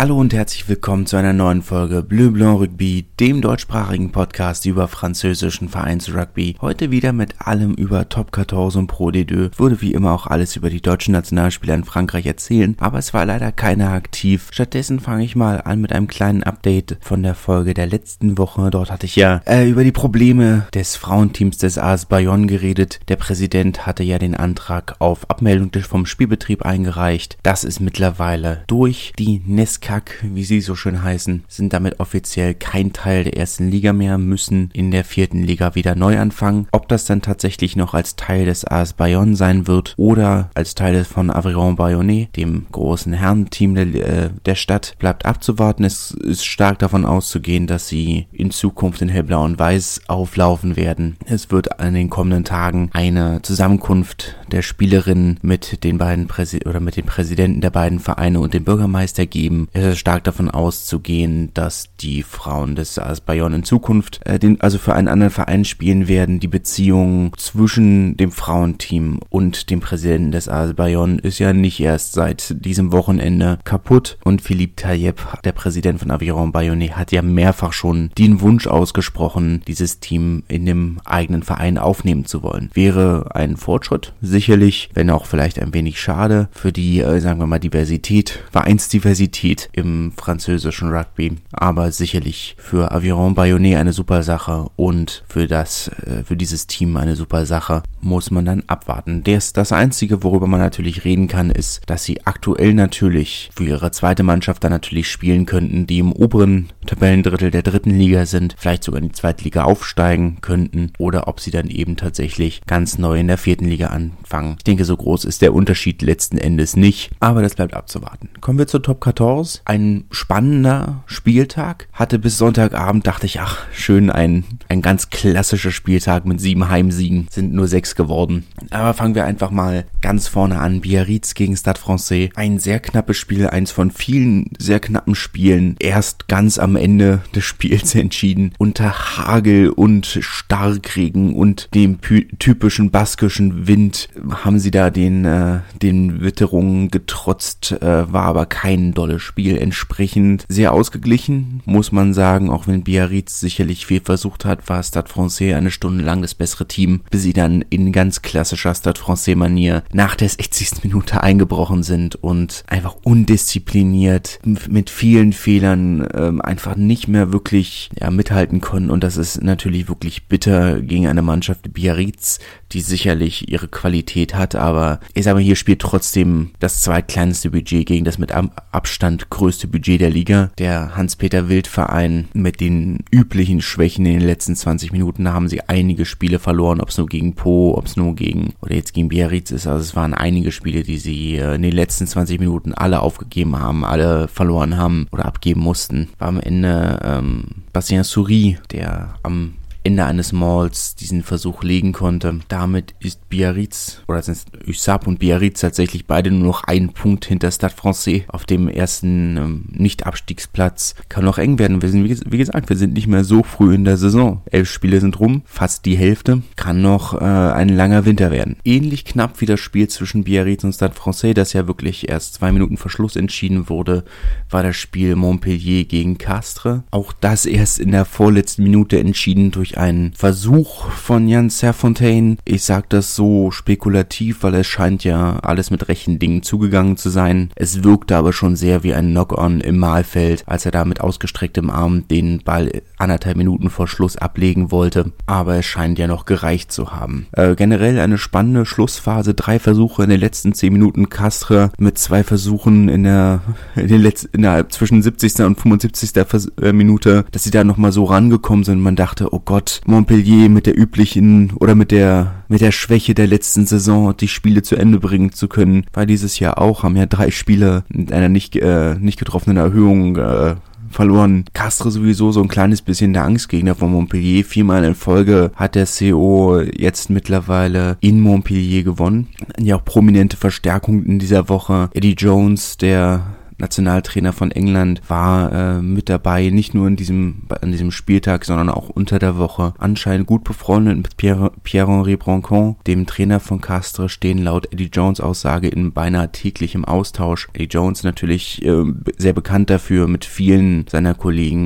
Hallo und herzlich willkommen zu einer neuen Folge Bleu Blanc Rugby, dem deutschsprachigen Podcast über französischen Vereinsrugby. Heute wieder mit allem über Top 14 und Pro D2. Würde wie immer auch alles über die deutschen Nationalspieler in Frankreich erzählen, aber es war leider keiner aktiv. Stattdessen fange ich mal an mit einem kleinen Update von der Folge der letzten Woche. Dort hatte ich ja über die Probleme des Frauenteams des AS Bayonne geredet. Der Präsident hatte ja den Antrag auf Abmeldung vom Spielbetrieb eingereicht. Das ist mittlerweile durch. Die Nescaq, wie sie so schön heißen, sind damit offiziell kein Teil der ersten Liga mehr, müssen in der vierten Liga wieder neu anfangen. Ob das dann tatsächlich noch als Teil des AS Bayonne sein wird oder als Teil von Aviron Bayonnais, dem großen Herrenteam der Stadt, bleibt abzuwarten. Es ist stark davon auszugehen, dass sie in Zukunft in Hellblau und Weiß auflaufen werden. Es wird in den kommenden Tagen eine Zusammenkunft der Spielerinnen mit den beiden Präsidenten der beiden Vereine und dem Bürgermeister geben. Es ist stark davon auszugehen, dass die Frauen des AS Bayonne in Zukunft für einen anderen Verein spielen werden. Die Beziehung zwischen dem Frauenteam und dem Präsidenten des AS Bayonne ist ja nicht erst seit diesem Wochenende kaputt und Philippe Tailleb, der Präsident von Aviron Bayonnais, hat ja mehrfach schon den Wunsch ausgesprochen, dieses Team in dem eigenen Verein aufnehmen zu wollen. Wäre ein Fortschritt, sicherlich, wenn auch vielleicht ein wenig schade für die, Diversität, Vereinsdiversität im französischen Rugby, aber sicherlich für Aviron Bayonnais eine super Sache und für dieses Team eine super Sache, muss man dann abwarten. Das Einzige, worüber man natürlich reden kann, ist, dass sie aktuell natürlich für ihre zweite Mannschaft dann natürlich spielen könnten, die im oberen Tabellendrittel der dritten Liga sind, vielleicht sogar in die zweite Liga aufsteigen könnten oder ob sie dann eben tatsächlich ganz neu in der vierten Liga anfangen. Ich denke, so groß ist der Unterschied letzten Endes nicht, aber das bleibt abzuwarten. Kommen wir zur Top 14. Ein spannender Spieltag. Hatte bis Sonntagabend, dachte ich, ach, schön, ein ganz klassischer Spieltag mit 7 Heimsiegen. Sind nur 6 geworden. Aber fangen wir einfach mal ganz vorne an. Biarritz gegen Stade Français. Ein sehr knappes Spiel, eins von vielen sehr knappen Spielen. Erst ganz am Ende des Spiels entschieden. Unter Hagel und Starkregen und dem typischen baskischen Wind haben sie da den Witterungen getrotzt, war aber kein dolles Spiel, entsprechend sehr ausgeglichen, muss man sagen, auch wenn Biarritz sicherlich viel versucht hat, war Stade Français eine Stunde lang das bessere Team, bis sie dann in ganz klassischer Stade Français Manier nach der 60. Minute eingebrochen sind und einfach undiszipliniert mit vielen Fehlern einfach nicht mehr wirklich mithalten konnten, und das ist natürlich wirklich bitter gegen eine Mannschaft wie Biarritz, die sicherlich ihre Qualität hat, aber ich sage mal, hier spielt trotzdem das zweitkleinste Budget gegen das mit Abstand größte Budget der Liga. Der Hans-Peter-Wild-Verein mit den üblichen Schwächen in den letzten 20 Minuten, da haben sie einige Spiele verloren, ob es nur gegen Pau, ob es nur gegen Biarritz ist, also es waren einige Spiele, die sie in den letzten 20 Minuten alle aufgegeben haben, alle verloren haben oder abgeben mussten. War am Ende Bastien Souris, der am Ende eines Mauls diesen Versuch legen konnte. Damit ist Biarritz, oder sind Usap und Biarritz tatsächlich beide nur noch einen Punkt hinter Stade Français. Auf dem ersten Nicht-Abstiegsplatz kann noch eng werden. Wir sind, wie gesagt, nicht mehr so früh in der Saison. 11 Spiele sind rum, fast die Hälfte. Kann noch ein langer Winter werden. Ähnlich knapp wie das Spiel zwischen Biarritz und Stade Français, das ja wirklich erst 2 Minuten Verschluss entschieden wurde, war das Spiel Montpellier gegen Castres. Auch das erst in der vorletzten Minute entschieden durch ein Versuch von Jan Serfontein. Ich sage das so spekulativ, weil es scheint ja alles mit rechten Dingen zugegangen zu sein. Es wirkte aber schon sehr wie ein Knock-on im Mahlfeld, als er da mit ausgestrecktem Arm den Ball 1,5 Minuten vor Schluss ablegen wollte. Aber es scheint ja noch gereicht zu haben. Generell eine spannende Schlussphase. 3 Versuche in den letzten 10 Minuten. Castres mit 2 Versuchen zwischen 70. und 75. Minute, dass sie da nochmal so rangekommen sind. Man dachte, oh Gott, Montpellier mit der üblichen oder mit der Schwäche der letzten Saison, die Spiele zu Ende bringen zu können, weil dieses Jahr auch, haben ja 3 Spiele mit einer nicht getroffenen Erhöhung verloren. Castres sowieso so ein kleines bisschen der Angstgegner von Montpellier. 4-mal in Folge hat der CO jetzt mittlerweile in Montpellier gewonnen. Ja, auch prominente Verstärkung in dieser Woche. Eddie Jones, der Nationaltrainer von England, war mit dabei, nicht nur an diesem Spieltag, sondern auch unter der Woche. Anscheinend gut befreundet mit Pierre-Henri Brancon, dem Trainer von Castres, stehen laut Eddie Jones Aussage in beinahe täglichem Austausch. Eddie Jones natürlich sehr bekannt dafür, mit vielen seiner Kollegen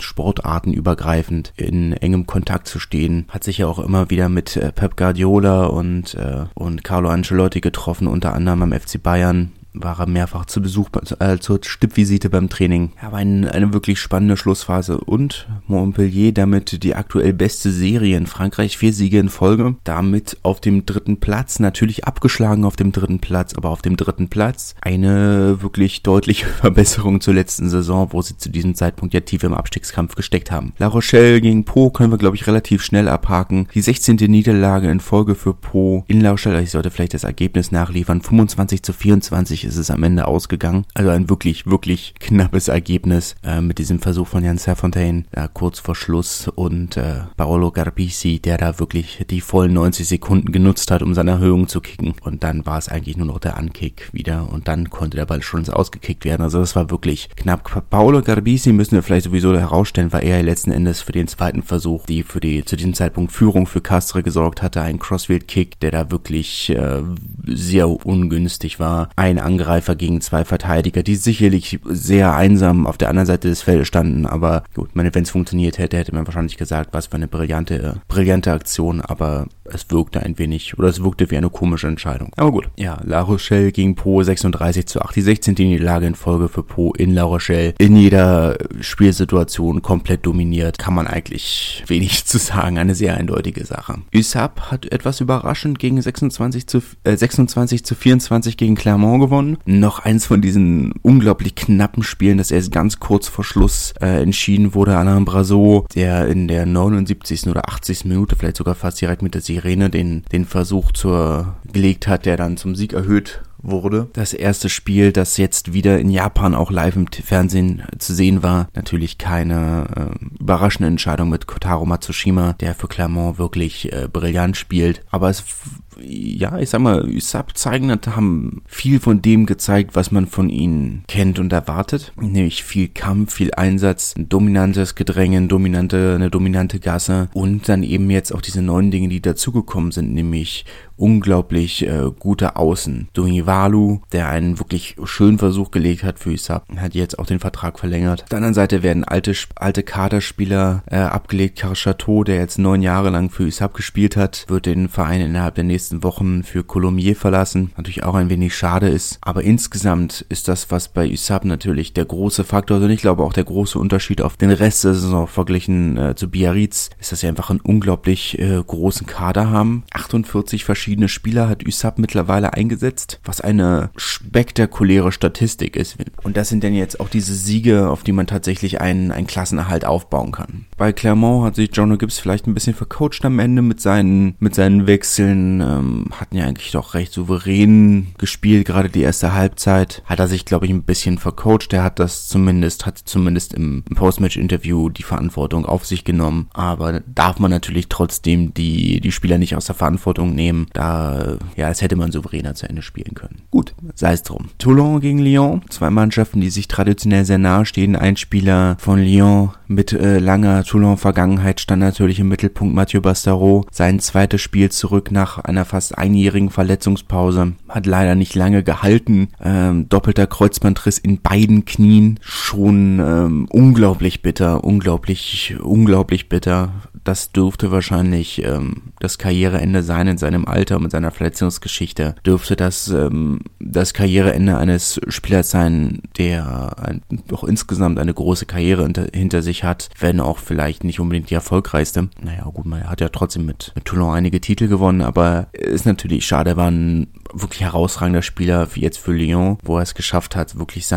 Sportarten übergreifend in engem Kontakt zu stehen. Hat sich ja auch immer wieder mit Pep Guardiola und Carlo Ancelotti getroffen, unter anderem am FC Bayern. War er mehrfach zu Besuch zur Stippvisite beim Training. Aber eine wirklich spannende Schlussphase. Und Montpellier damit die aktuell beste Serie in Frankreich. 4 Siege in Folge. Damit auf dem 3. Platz. Natürlich abgeschlagen auf dem 3. Platz, aber auf dem 3. Platz. Eine wirklich deutliche Verbesserung zur letzten Saison, wo sie zu diesem Zeitpunkt ja tief im Abstiegskampf gesteckt haben. La Rochelle gegen Pau können wir, glaube ich, relativ schnell abhaken. Die 16. Niederlage in Folge für Pau in La Rochelle. Ich sollte vielleicht das Ergebnis nachliefern. 25-24 ist es am Ende ausgegangen. Also ein wirklich, wirklich knappes Ergebnis mit diesem Versuch von Jan Serfontein kurz vor Schluss und Paolo Garbisi, der da wirklich die vollen 90 Sekunden genutzt hat, um seine Erhöhung zu kicken. Und dann war es eigentlich nur noch der Ankick wieder und dann konnte der Ball schon ausgekickt werden. Also das war wirklich knapp. Paolo Garbisi müssen wir vielleicht sowieso herausstellen, weil er letzten Endes für den zweiten Versuch, die zu diesem Zeitpunkt Führung für Castres gesorgt hatte, ein Crossfield-Kick, der da wirklich sehr ungünstig war. Ein Angreifer gegen 2 Verteidiger, die sicherlich sehr einsam auf der anderen Seite des Feldes standen, aber gut, wenn es funktioniert hätte, hätte man wahrscheinlich gesagt, was für eine brillante Aktion, aber es wirkte wie eine komische Entscheidung. Aber gut, ja, La Rochelle gegen Pau 36-8, die 16. Niederlage in Folge für Pau in La Rochelle, in jeder Spielsituation komplett dominiert, kann man eigentlich wenig zu sagen, eine sehr eindeutige Sache. Usap hat etwas überraschend gegen 26-24 gegen Clermont gewonnen. Noch eins von diesen unglaublich knappen Spielen, das erst ganz kurz vor Schluss entschieden wurde. Alain Brassot, der in der 79. oder 80. Minute, vielleicht sogar fast direkt mit der Sirene, den Versuch gelegt hat, der dann zum Sieg erhöht wurde. Das erste Spiel, das jetzt wieder in Japan auch live im Fernsehen zu sehen war, natürlich keine überraschende Entscheidung mit Kotaro Matsushima, der für Clermont wirklich brillant spielt. Aber ich sag mal, Usap haben viel von dem gezeigt, was man von ihnen kennt und erwartet. Nämlich viel Kampf, viel Einsatz, ein dominantes Gedrängen, eine dominante Gasse und dann eben jetzt auch diese neuen Dinge, die dazugekommen sind, nämlich unglaublich gute Außen. Donivalu, der einen wirklich schönen Versuch gelegt hat für Usap, hat jetzt auch den Vertrag verlängert. Auf der anderen Seite werden alte Kaderspieler abgelegt. Karl Chateau, der jetzt 9 Jahre lang für Usap gespielt hat, wird den Verein innerhalb der nächsten Wochen für Colomiers verlassen. Natürlich auch ein wenig schade ist, aber insgesamt ist das, was bei Usap natürlich der große Faktor ist und ich glaube auch der große Unterschied auf den Rest der Saison verglichen zu Biarritz, ist, dass sie einfach einen unglaublich großen Kader haben. 48 verschiedene Spieler hat Usap mittlerweile eingesetzt, was eine spektakuläre Statistik ist. Und das sind dann jetzt auch diese Siege, auf die man tatsächlich einen Klassenerhalt aufbauen kann. Bei Clermont hat sich John Gibbs vielleicht ein bisschen vercoacht am Ende mit seinen Wechseln, hatten ja eigentlich doch recht souverän gespielt, gerade die erste Halbzeit. Hat er sich, glaube ich, ein bisschen vercoacht. Er hat zumindest im Post-Match-Interview die Verantwortung auf sich genommen. Aber darf man natürlich trotzdem die Spieler nicht aus der Verantwortung nehmen. Das hätte man souveräner zu Ende spielen können. Gut, sei es drum. Toulon gegen Lyon. 2 Mannschaften, die sich traditionell sehr nahe stehen. Ein Spieler von Lyon mit langer Toulon-Vergangenheit stand natürlich im Mittelpunkt. Mathieu Bastereau, sein zweites Spiel zurück nach einer fast einjährigen Verletzungspause, hat leider nicht lange gehalten, doppelter Kreuzbandriss in beiden Knien, schon unglaublich bitter, das dürfte wahrscheinlich das Karriereende sein in seinem Alter und mit seiner Verletzungsgeschichte, dürfte das das Karriereende eines Spielers sein, der doch insgesamt eine große Karriere hinter sich hat, wenn auch vielleicht nicht unbedingt die erfolgreichste. Naja gut, man hat ja trotzdem mit Toulon einige Titel gewonnen, aber ist natürlich schade, war ein wirklich herausragender Spieler wie jetzt für Lyon, wo er es geschafft hat, wirklich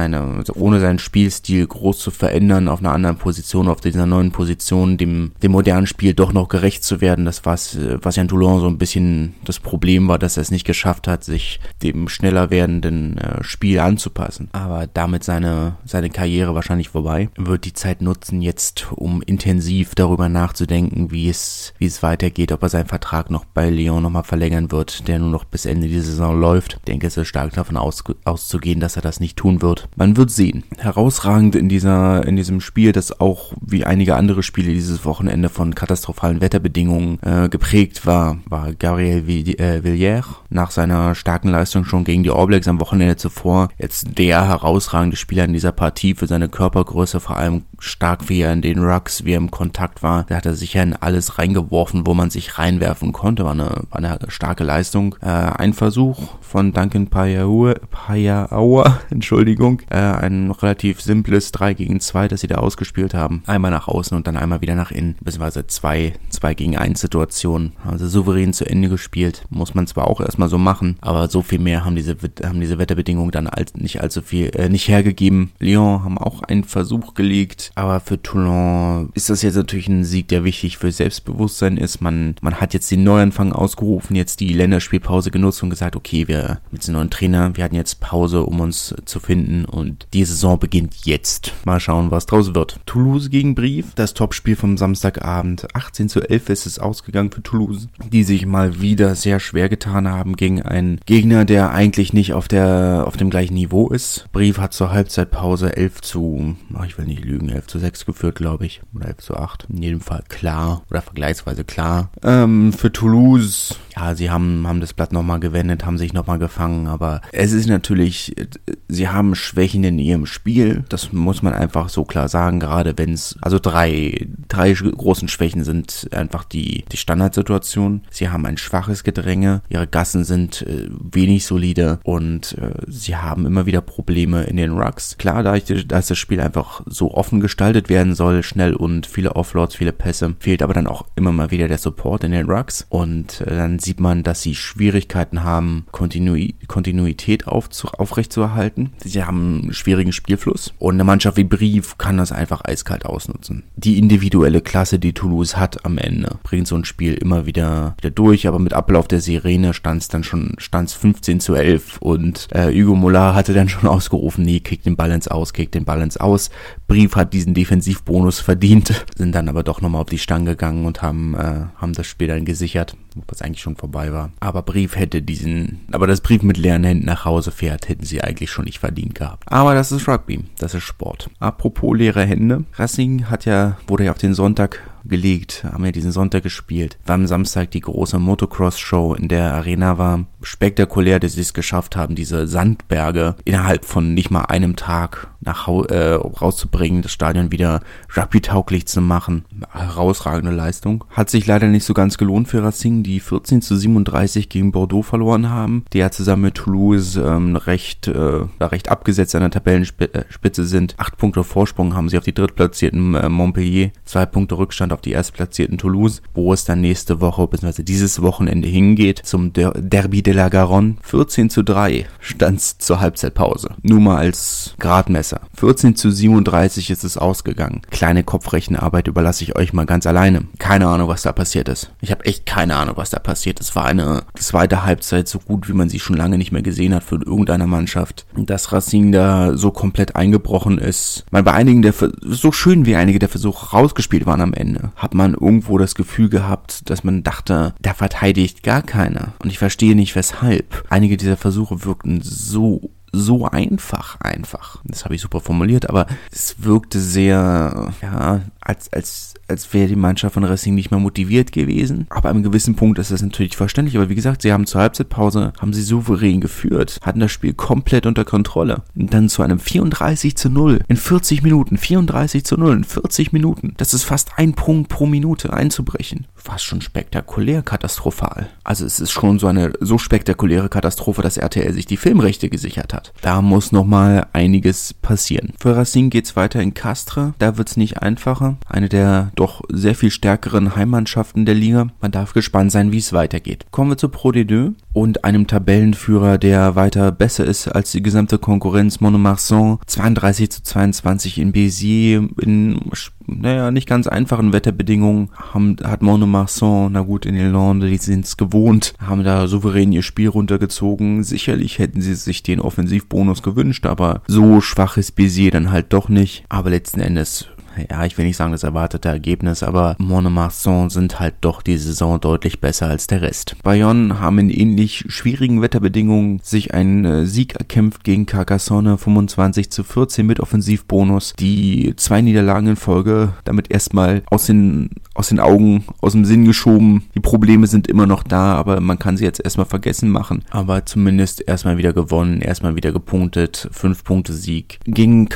ohne seinen Spielstil groß zu verändern, auf einer anderen Position, auf dieser neuen Position, dem modernen Spiel doch noch gerecht zu werden. Das war's, was ja in Toulon so ein bisschen das Problem war, dass er es nicht geschafft hat, sich dem schneller werdenden Spiel anzupassen. Aber damit seine Karriere wahrscheinlich vorbei. Er wird die Zeit nutzen, jetzt, um intensiv darüber nachzudenken, wie es weitergeht, ob er seinen Vertrag noch bei Lyon nochmal verlängern wird, der nur noch bis Ende der Saison läuft. Ich denke, es ist stark davon auszugehen, dass er das nicht tun wird. Man wird sehen. Herausragend in diesem Spiel, das auch wie einige andere Spiele dieses Wochenende von katastrophalen Wetterbedingungen geprägt war Gabriel Villiers nach seiner starken Leistung schon gegen die All Blacks am Wochenende zuvor. Jetzt der herausragende Spieler in dieser Partie für seine Körpergröße, vor allem stark wie er in den Rucks, wie er im Kontakt war. Da hat er sicher in alles reingeworfen, wo man sich reinwerfen konnte. War eine starke Leistung. Ein Versuch von Duncan Payaoua, Entschuldigung. Ein relativ simples 3-gegen-2, das sie da ausgespielt haben. Einmal nach außen und dann einmal wieder nach innen. Beziehungsweise 2-gegen-1 Situationen. Haben sie souverän zu Ende gespielt. Muss man zwar auch erstmal so machen, aber so viel mehr haben diese Wetterbedingungen dann nicht hergegeben. Lyon haben auch einen Versuch gelegt, aber für Toulon ist das jetzt natürlich ein Sieg, der wichtig für Selbstbewusstsein ist. Man hat jetzt den Neuanfang ausgerufen, jetzt die Länderspielpause genutzt und gesagt, okay, wir mit dem neuen Trainer, wir hatten jetzt Pause, um uns zu finden und die Saison beginnt jetzt. Mal schauen, was draus wird. Toulouse gegen Brief, das Topspiel vom Samstagabend. 18:11 ist es ausgegangen für Toulouse, die sich mal wieder sehr schwer getan haben gegen einen Gegner, der eigentlich nicht auf dem gleichen Niveau ist. Brief hat zur Halbzeitpause 11 zu 6 geführt, glaube ich. Oder 11 zu 8. In jedem Fall klar. Oder vergleichsweise klar. Für Toulouse, ja, sie haben das Blatt nochmal gewendet, haben sich nochmal gefangen, aber es ist natürlich, sie haben Schwächen in ihrem Spiel. Das muss man einfach so klar sagen, gerade wenn es, also drei großen Schwächen sind einfach die Standardsituation. Sie haben ein schwaches Gedränge, ihre Gassen sind wenig solide und sie haben immer wieder Probleme in den Rucks. Klar, dass das Spiel einfach so offen gestaltet werden soll, schnell und viele Offloads, viele Pässe, fehlt aber dann auch immer mal wieder der Support in den Rucks und dann sieht man, dass sie Schwierigkeiten haben, Kontinuität aufrechtzuerhalten. Sie haben einen schwierigen Spielfluss und eine Mannschaft wie Brief kann das einfach eiskalt ausnutzen. Die individuelle Klasse, die Toulouse hat am Ende, bringt so ein Spiel immer wieder durch, aber mit Ablauf der Sirene stand es 15:11 und Hugo Muller hatte dann schon ausgerufen, nee, kick den Ball ins Aus. Brief hat diesen Defensivbonus verdient, sind dann aber doch nochmal auf die Stange gegangen und haben das Spiel dann gesichert, was eigentlich schon vorbei war. Aber das Brief mit leeren Händen nach Hause fährt, hätten sie eigentlich schon nicht verdient gehabt. Aber das ist Rugby, das ist Sport. Apropos leere Hände, Racing wurde ja auf den Sonntag gelegt, haben ja diesen Sonntag gespielt. War am Samstag die große Motocross-Show in der Arena war. Spektakulär, dass sie es geschafft haben, diese Sandberge innerhalb von nicht mal einem Tag rauszubringen, das Stadion wieder rugby-tauglich zu machen. Herausragende Leistung. Hat sich leider nicht so ganz gelohnt für Racing, die 14:37 gegen Bordeaux verloren haben, die ja zusammen mit Toulouse recht abgesetzt an der Tabellenspitze sind. 8 Punkte Vorsprung haben sie auf die drittplatzierten Montpellier, 2 Punkte Rückstand auf die erstplatzierten Toulouse, wo es dann nächste Woche bzw. dieses Wochenende hingeht zum Derby de la Garonne. 14:3 stand es zur Halbzeitpause. Nur mal als Gradmesser. 14:37 ist es ausgegangen. Kleine Kopfrechenarbeit überlasse ich euch mal ganz alleine. Keine Ahnung, was da passiert ist. Ich habe echt keine Ahnung, was da passiert ist. Es war eine zweite Halbzeit so gut, wie man sie schon lange nicht mehr gesehen hat für irgendeine Mannschaft. Dass Racing da so komplett eingebrochen ist. Bei einigen der Versuche rausgespielt waren am Ende, hat man irgendwo das Gefühl gehabt, dass man dachte, da verteidigt gar keiner. Und ich verstehe nicht, weshalb. Einige dieser Versuche wirkten so einfach. Das habe ich super formuliert, aber es wirkte sehr, ja, als wäre die Mannschaft von Racing nicht mehr motiviert gewesen. Aber an einem gewissen Punkt ist das natürlich verständlich. Aber wie gesagt, sie haben zur Halbzeitpause, haben sie souverän geführt, hatten das Spiel komplett unter Kontrolle. Und dann zu einem 34:0 in 40 Minuten. 34:0 in 40 Minuten. Das ist fast ein Punkt pro Minute einzubrechen. Fast schon spektakulär katastrophal. Also es ist schon so eine so spektakuläre Katastrophe, dass RTL sich die Filmrechte gesichert hat. Da muss nochmal einiges passieren. Für Racing geht's weiter in Castres. Da wird's nicht einfacher. Eine der doch sehr viel stärkeren Heimmannschaften der Liga. Man darf gespannt sein, wie es weitergeht. Kommen wir zu Pro D2 und einem Tabellenführer, der weiter besser ist als die gesamte Konkurrenz. Mont-de-Marsan 32:22 in Béziers in nicht ganz einfachen Wetterbedingungen hat Mont-de-Marsan, in den Landes, die sind es gewohnt, haben da souverän ihr Spiel runtergezogen. Sicherlich hätten sie sich den Offensivbonus gewünscht, aber so schwach ist Béziers dann halt doch nicht. Aber letzten Endes ja, ich will nicht sagen das erwartete Ergebnis, aber Mont-de-Marsan sind halt doch die Saison deutlich besser als der Rest. Bayonne haben in ähnlich schwierigen Wetterbedingungen sich einen Sieg erkämpft gegen Carcassonne, 25-14 mit Offensivbonus. Die 2 Niederlagen in Folge damit erstmal aus den Augen, aus dem Sinn geschoben. Die Probleme sind immer noch da, aber man kann sie jetzt erstmal vergessen machen. Aber zumindest erstmal wieder gewonnen, erstmal wieder gepunktet, 5-Punkte-Sieg. Gegen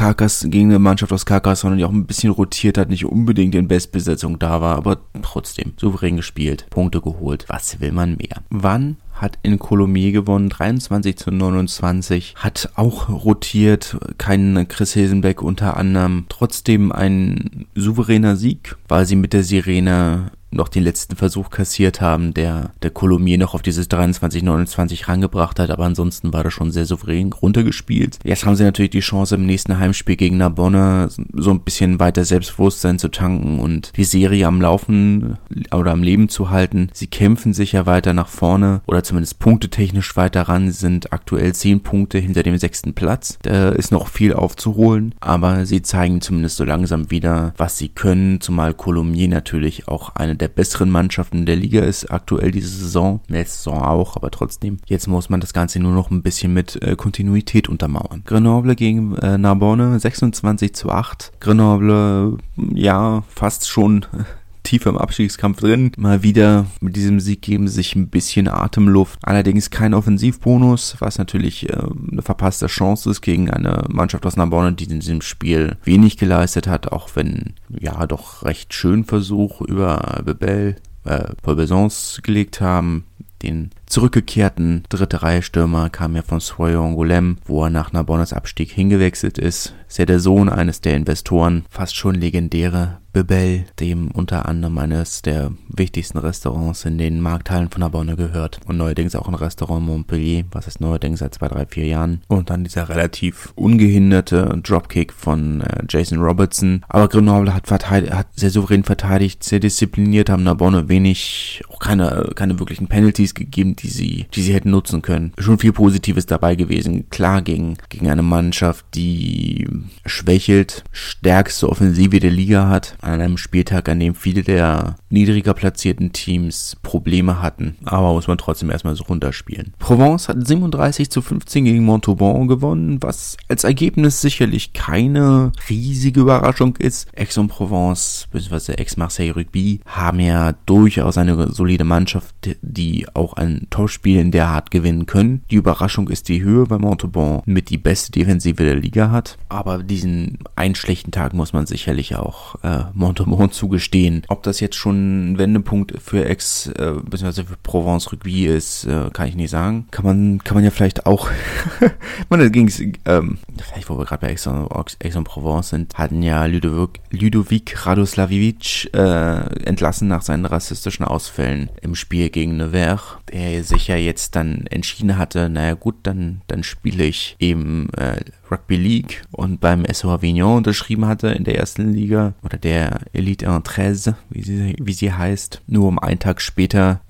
eine Mannschaft aus Carcassonne, die auch ein bisschen rotiert hat, nicht unbedingt in Bestbesetzung da war, aber trotzdem souverän gespielt, Punkte geholt. Was will man mehr? Wann? Hat in Colomiers gewonnen, 23-29, hat auch rotiert, keinen Chris Hilsenbeck unter anderem. Trotzdem ein souveräner Sieg, weil sie mit der Sirene noch den letzten Versuch kassiert haben, der Colomiers noch auf dieses 23-29 rangebracht hat, aber ansonsten war das schon sehr souverän runtergespielt. Jetzt haben sie natürlich die Chance, im nächsten Heimspiel gegen Narbonne so ein bisschen weiter Selbstbewusstsein zu tanken und die Serie am Laufen oder am Leben zu halten. Sie kämpfen sicher weiter nach vorne oder zumindest punktetechnisch weiter ran, sind aktuell 10 Punkte hinter dem 6. Platz. Da ist noch viel aufzuholen, aber sie zeigen zumindest so langsam wieder, was sie können, zumal Colomiers natürlich auch eine der besseren Mannschaften der Liga ist aktuell diese Saison, letzte Saison auch, aber trotzdem. Jetzt muss man das Ganze nur noch ein bisschen mit Kontinuität untermauern. Grenoble gegen Narbonne, 26-8. Grenoble, ja, fast schon tief im Abstiegskampf drin. Mal wieder mit diesem Sieg geben sie sich ein bisschen Atemluft. Allerdings kein Offensivbonus, was natürlich eine verpasste Chance ist gegen eine Mannschaft aus Narbonne, die in diesem Spiel wenig geleistet hat, auch wenn ja doch recht schön Versuch über Bebel, Paul Besons gelegt haben. Den zurückgekehrten dritte Reihe Stürmer kam ja von Soyons-Golem, wo er nach Narbonnes Abstieg hingewechselt ist. Ist ja der Sohn eines der Investoren, fast schon legendäre Bebel, dem unter anderem eines der wichtigsten Restaurants in den Markthallen von Narbonne gehört. Und neuerdings auch ein Restaurant Montpellier, was ist neuerdings seit 2, 3, 4 Jahren. Und dann dieser relativ ungehinderte Dropkick von Jason Robertson. Aber Grenoble hat sehr souverän verteidigt, sehr diszipliniert, haben Narbonne wenig, auch keine wirklichen Penalties gegeben, die sie hätten nutzen können. Schon viel Positives dabei gewesen. Klar gegen eine Mannschaft, die schwächelt, stärkste Offensive der Liga hat, an einem Spieltag, an dem viele der niedriger platzierten Teams Probleme hatten. Aber muss man trotzdem erstmal so runterspielen. Provence hat 37-15 gegen Montauban gewonnen, was als Ergebnis sicherlich keine riesige Überraschung ist. Aix-en-Provence bzw. Aix-Marseille Rugby haben ja durchaus eine solide Mannschaft, die auch ein Topspiel in der Art gewinnen können. Die Überraschung ist die Höhe, weil Montauban mit die beste Defensive der Liga hat. Aber diesen einen schlechten Tag muss man sicherlich auch Montauban zugestehen. Ob das jetzt schon ein Wendepunkt für bzw. für Provence Rugby ist, kann ich nicht sagen. Kann man ja vielleicht auch man ging's, vielleicht wo wir gerade bei Aix-en-Provence sind, hatten ja Ludovic Radoslavic entlassen nach seinen rassistischen Ausfällen im Spiel gegen Nevers, der sich ja jetzt dann entschieden hatte, naja gut, dann spiele ich eben Rugby League und beim SO Avignon unterschrieben hatte in der ersten Liga oder der Elite en 13, wie sie heißt, nur um einen Tag später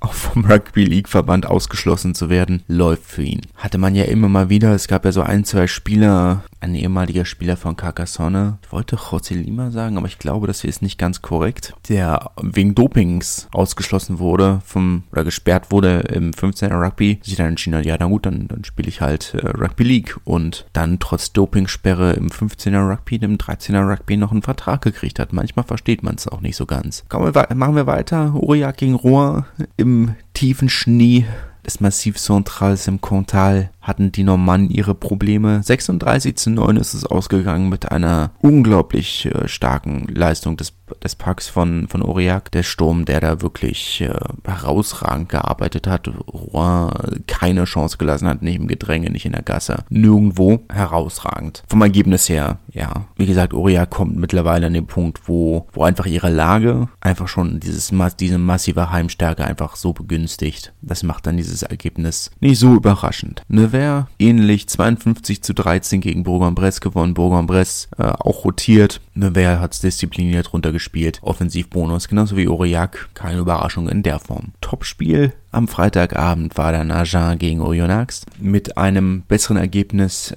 auch vom Rugby League Verband ausgeschlossen zu werden, läuft für ihn. Hatte man ja immer mal wieder, es gab ja so 1, 2 Spieler, ein ehemaliger Spieler von Carcassonne, ich wollte José Lima sagen, aber ich glaube, das hier ist nicht ganz korrekt, der wegen Dopings ausgeschlossen wurde oder gesperrt wurde im 15er Rugby, sich dann entschieden hat, ja na gut, dann spiele ich halt Rugby League und dann trotz Dopingsperre im 15er Rugby, im 13er Rugby noch einen Vertrag gekriegt hat. Manchmal versteht man es auch nicht so ganz. Machen wir weiter. Aurillac gegen Rouen im tiefen Schnee des Massivs Centrales im Cantal. Hatten die Normannen ihre Probleme. 36-9 ist es ausgegangen mit einer unglaublich starken Leistung des Packs von Aurillac. Der Sturm, der da wirklich herausragend gearbeitet hat. Rouen keine Chance gelassen hat, nicht im Gedränge, nicht in der Gasse. Nirgendwo herausragend. Vom Ergebnis her, ja. Wie gesagt, Aurillac kommt mittlerweile an den Punkt, wo einfach ihre Lage einfach schon diese massive Heimstärke einfach so begünstigt. Das macht dann dieses Ergebnis nicht so überraschend. Nevers ähnlich, 52-13 gegen Bourg-en-Bresse gewonnen. Bourg-en-Bresse auch rotiert. Nevers hat es diszipliniert runtergespielt. Offensivbonus, genauso wie Aurillac. Keine Überraschung in der Form. Topspiel am Freitagabend war dann Agen gegen Oyonnax mit einem besseren Ergebnis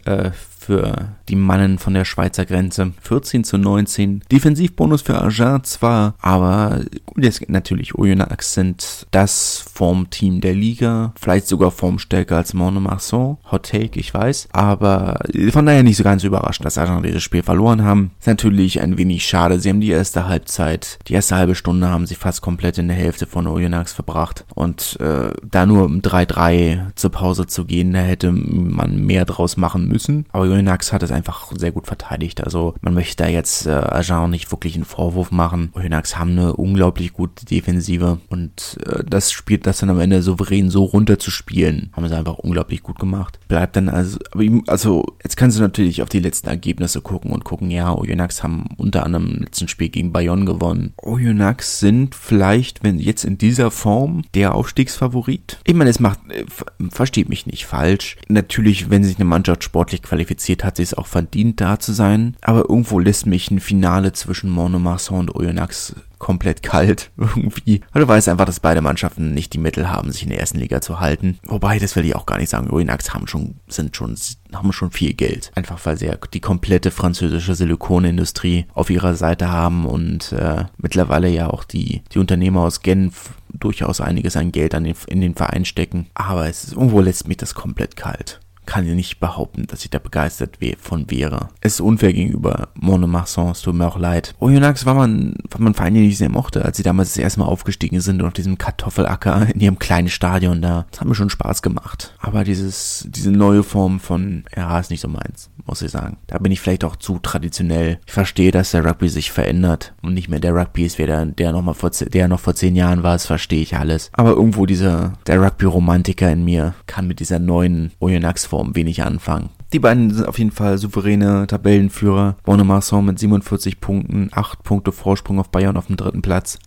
für die Mannen von der Schweizer Grenze. 14:19. Defensivbonus für Agen zwar, aber gut, jetzt natürlich Oyonnax sind das Formteam der Liga. Vielleicht sogar formstärker als Mont-de-Marsan. Hot Take, ich weiß. Aber von daher nicht so ganz überraschend, dass Agen dieses Spiel verloren haben. Ist natürlich ein wenig schade. Sie haben die erste halbe Stunde haben sie fast komplett in der Hälfte von Oyonnax verbracht. Und da nur um 3-3 zur Pause zu gehen, da hätte man mehr draus machen müssen. Aber Oyonnax hat es einfach sehr gut verteidigt. Also man möchte da jetzt Agen nicht wirklich einen Vorwurf machen. Oyonnax haben eine unglaublich gute Defensive und das dann am Ende souverän so runterzuspielen, haben sie einfach unglaublich gut gemacht. Bleibt dann also jetzt kannst du natürlich auf die letzten Ergebnisse gucken, ja, Oyonnax haben unter anderem im letzten Spiel gegen Bayonne gewonnen. Oyonnax sind vielleicht, wenn jetzt in dieser Form, der Aufstiegsfavorit. Ich meine, es macht, versteht mich nicht falsch. Natürlich, wenn sich eine Mannschaft sportlich qualifiziert, hat sie es auch verdient, da zu sein. Aber irgendwo lässt mich ein Finale zwischen Mont-de-Marsan und Oyonnax komplett kalt irgendwie. Also weiß einfach, dass beide Mannschaften nicht die Mittel haben, sich in der ersten Liga zu halten. Wobei, das will ich auch gar nicht sagen. Oyonnax haben schon viel Geld. Einfach weil sie ja die komplette französische Silikonindustrie auf ihrer Seite haben und mittlerweile ja auch die Unternehmer aus Genf durchaus einiges an Geld in den Verein stecken. Aber irgendwo lässt mich das komplett kalt. Kann ich nicht behaupten, dass ich da begeistert von wäre. Es ist unfair gegenüber Mont-de-Marsan, es tut mir auch leid. Oyonnax war man Verein, den ich sehr mochte, als sie damals das erste Mal aufgestiegen sind und auf diesem Kartoffelacker in ihrem kleinen Stadion da. Das hat mir schon Spaß gemacht. Aber diese neue Form von, ja, ist nicht so meins, muss ich sagen. Da bin ich vielleicht auch zu traditionell. Ich verstehe, dass der Rugby sich verändert und nicht mehr der Rugby ist, der noch vor 10 Jahren war, das verstehe ich alles. Aber irgendwo der Rugby-Romantiker in mir kann mit dieser neuen Oyonnax-Form wenig anfangen. Die beiden sind auf jeden Fall souveräne Tabellenführer. Mont-de-Marsan mit 47 Punkten, 8 Punkte Vorsprung auf Bayern auf dem 3. Platz.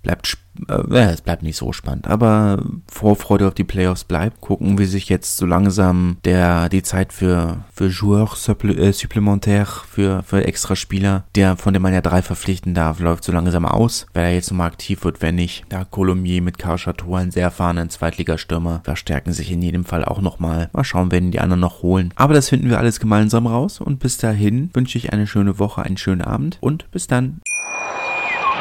Es bleibt nicht so spannend, aber Vorfreude auf die Playoffs bleibt. Gucken, wie sich jetzt so langsam die Zeit für Joueurs supplémentaires, für Extraspieler, von dem man ja 3 verpflichten darf, läuft so langsam aus. Wer da jetzt nochmal aktiv wird, wenn nicht. Da Colomiers mit Karl Chateau, einen sehr erfahrenen Zweitligastürmer, verstärken sich in jedem Fall auch nochmal. Mal schauen, wen die anderen noch holen. Aber das finden wir alles gemeinsam raus und bis dahin wünsche ich eine schöne Woche, einen schönen Abend und bis dann.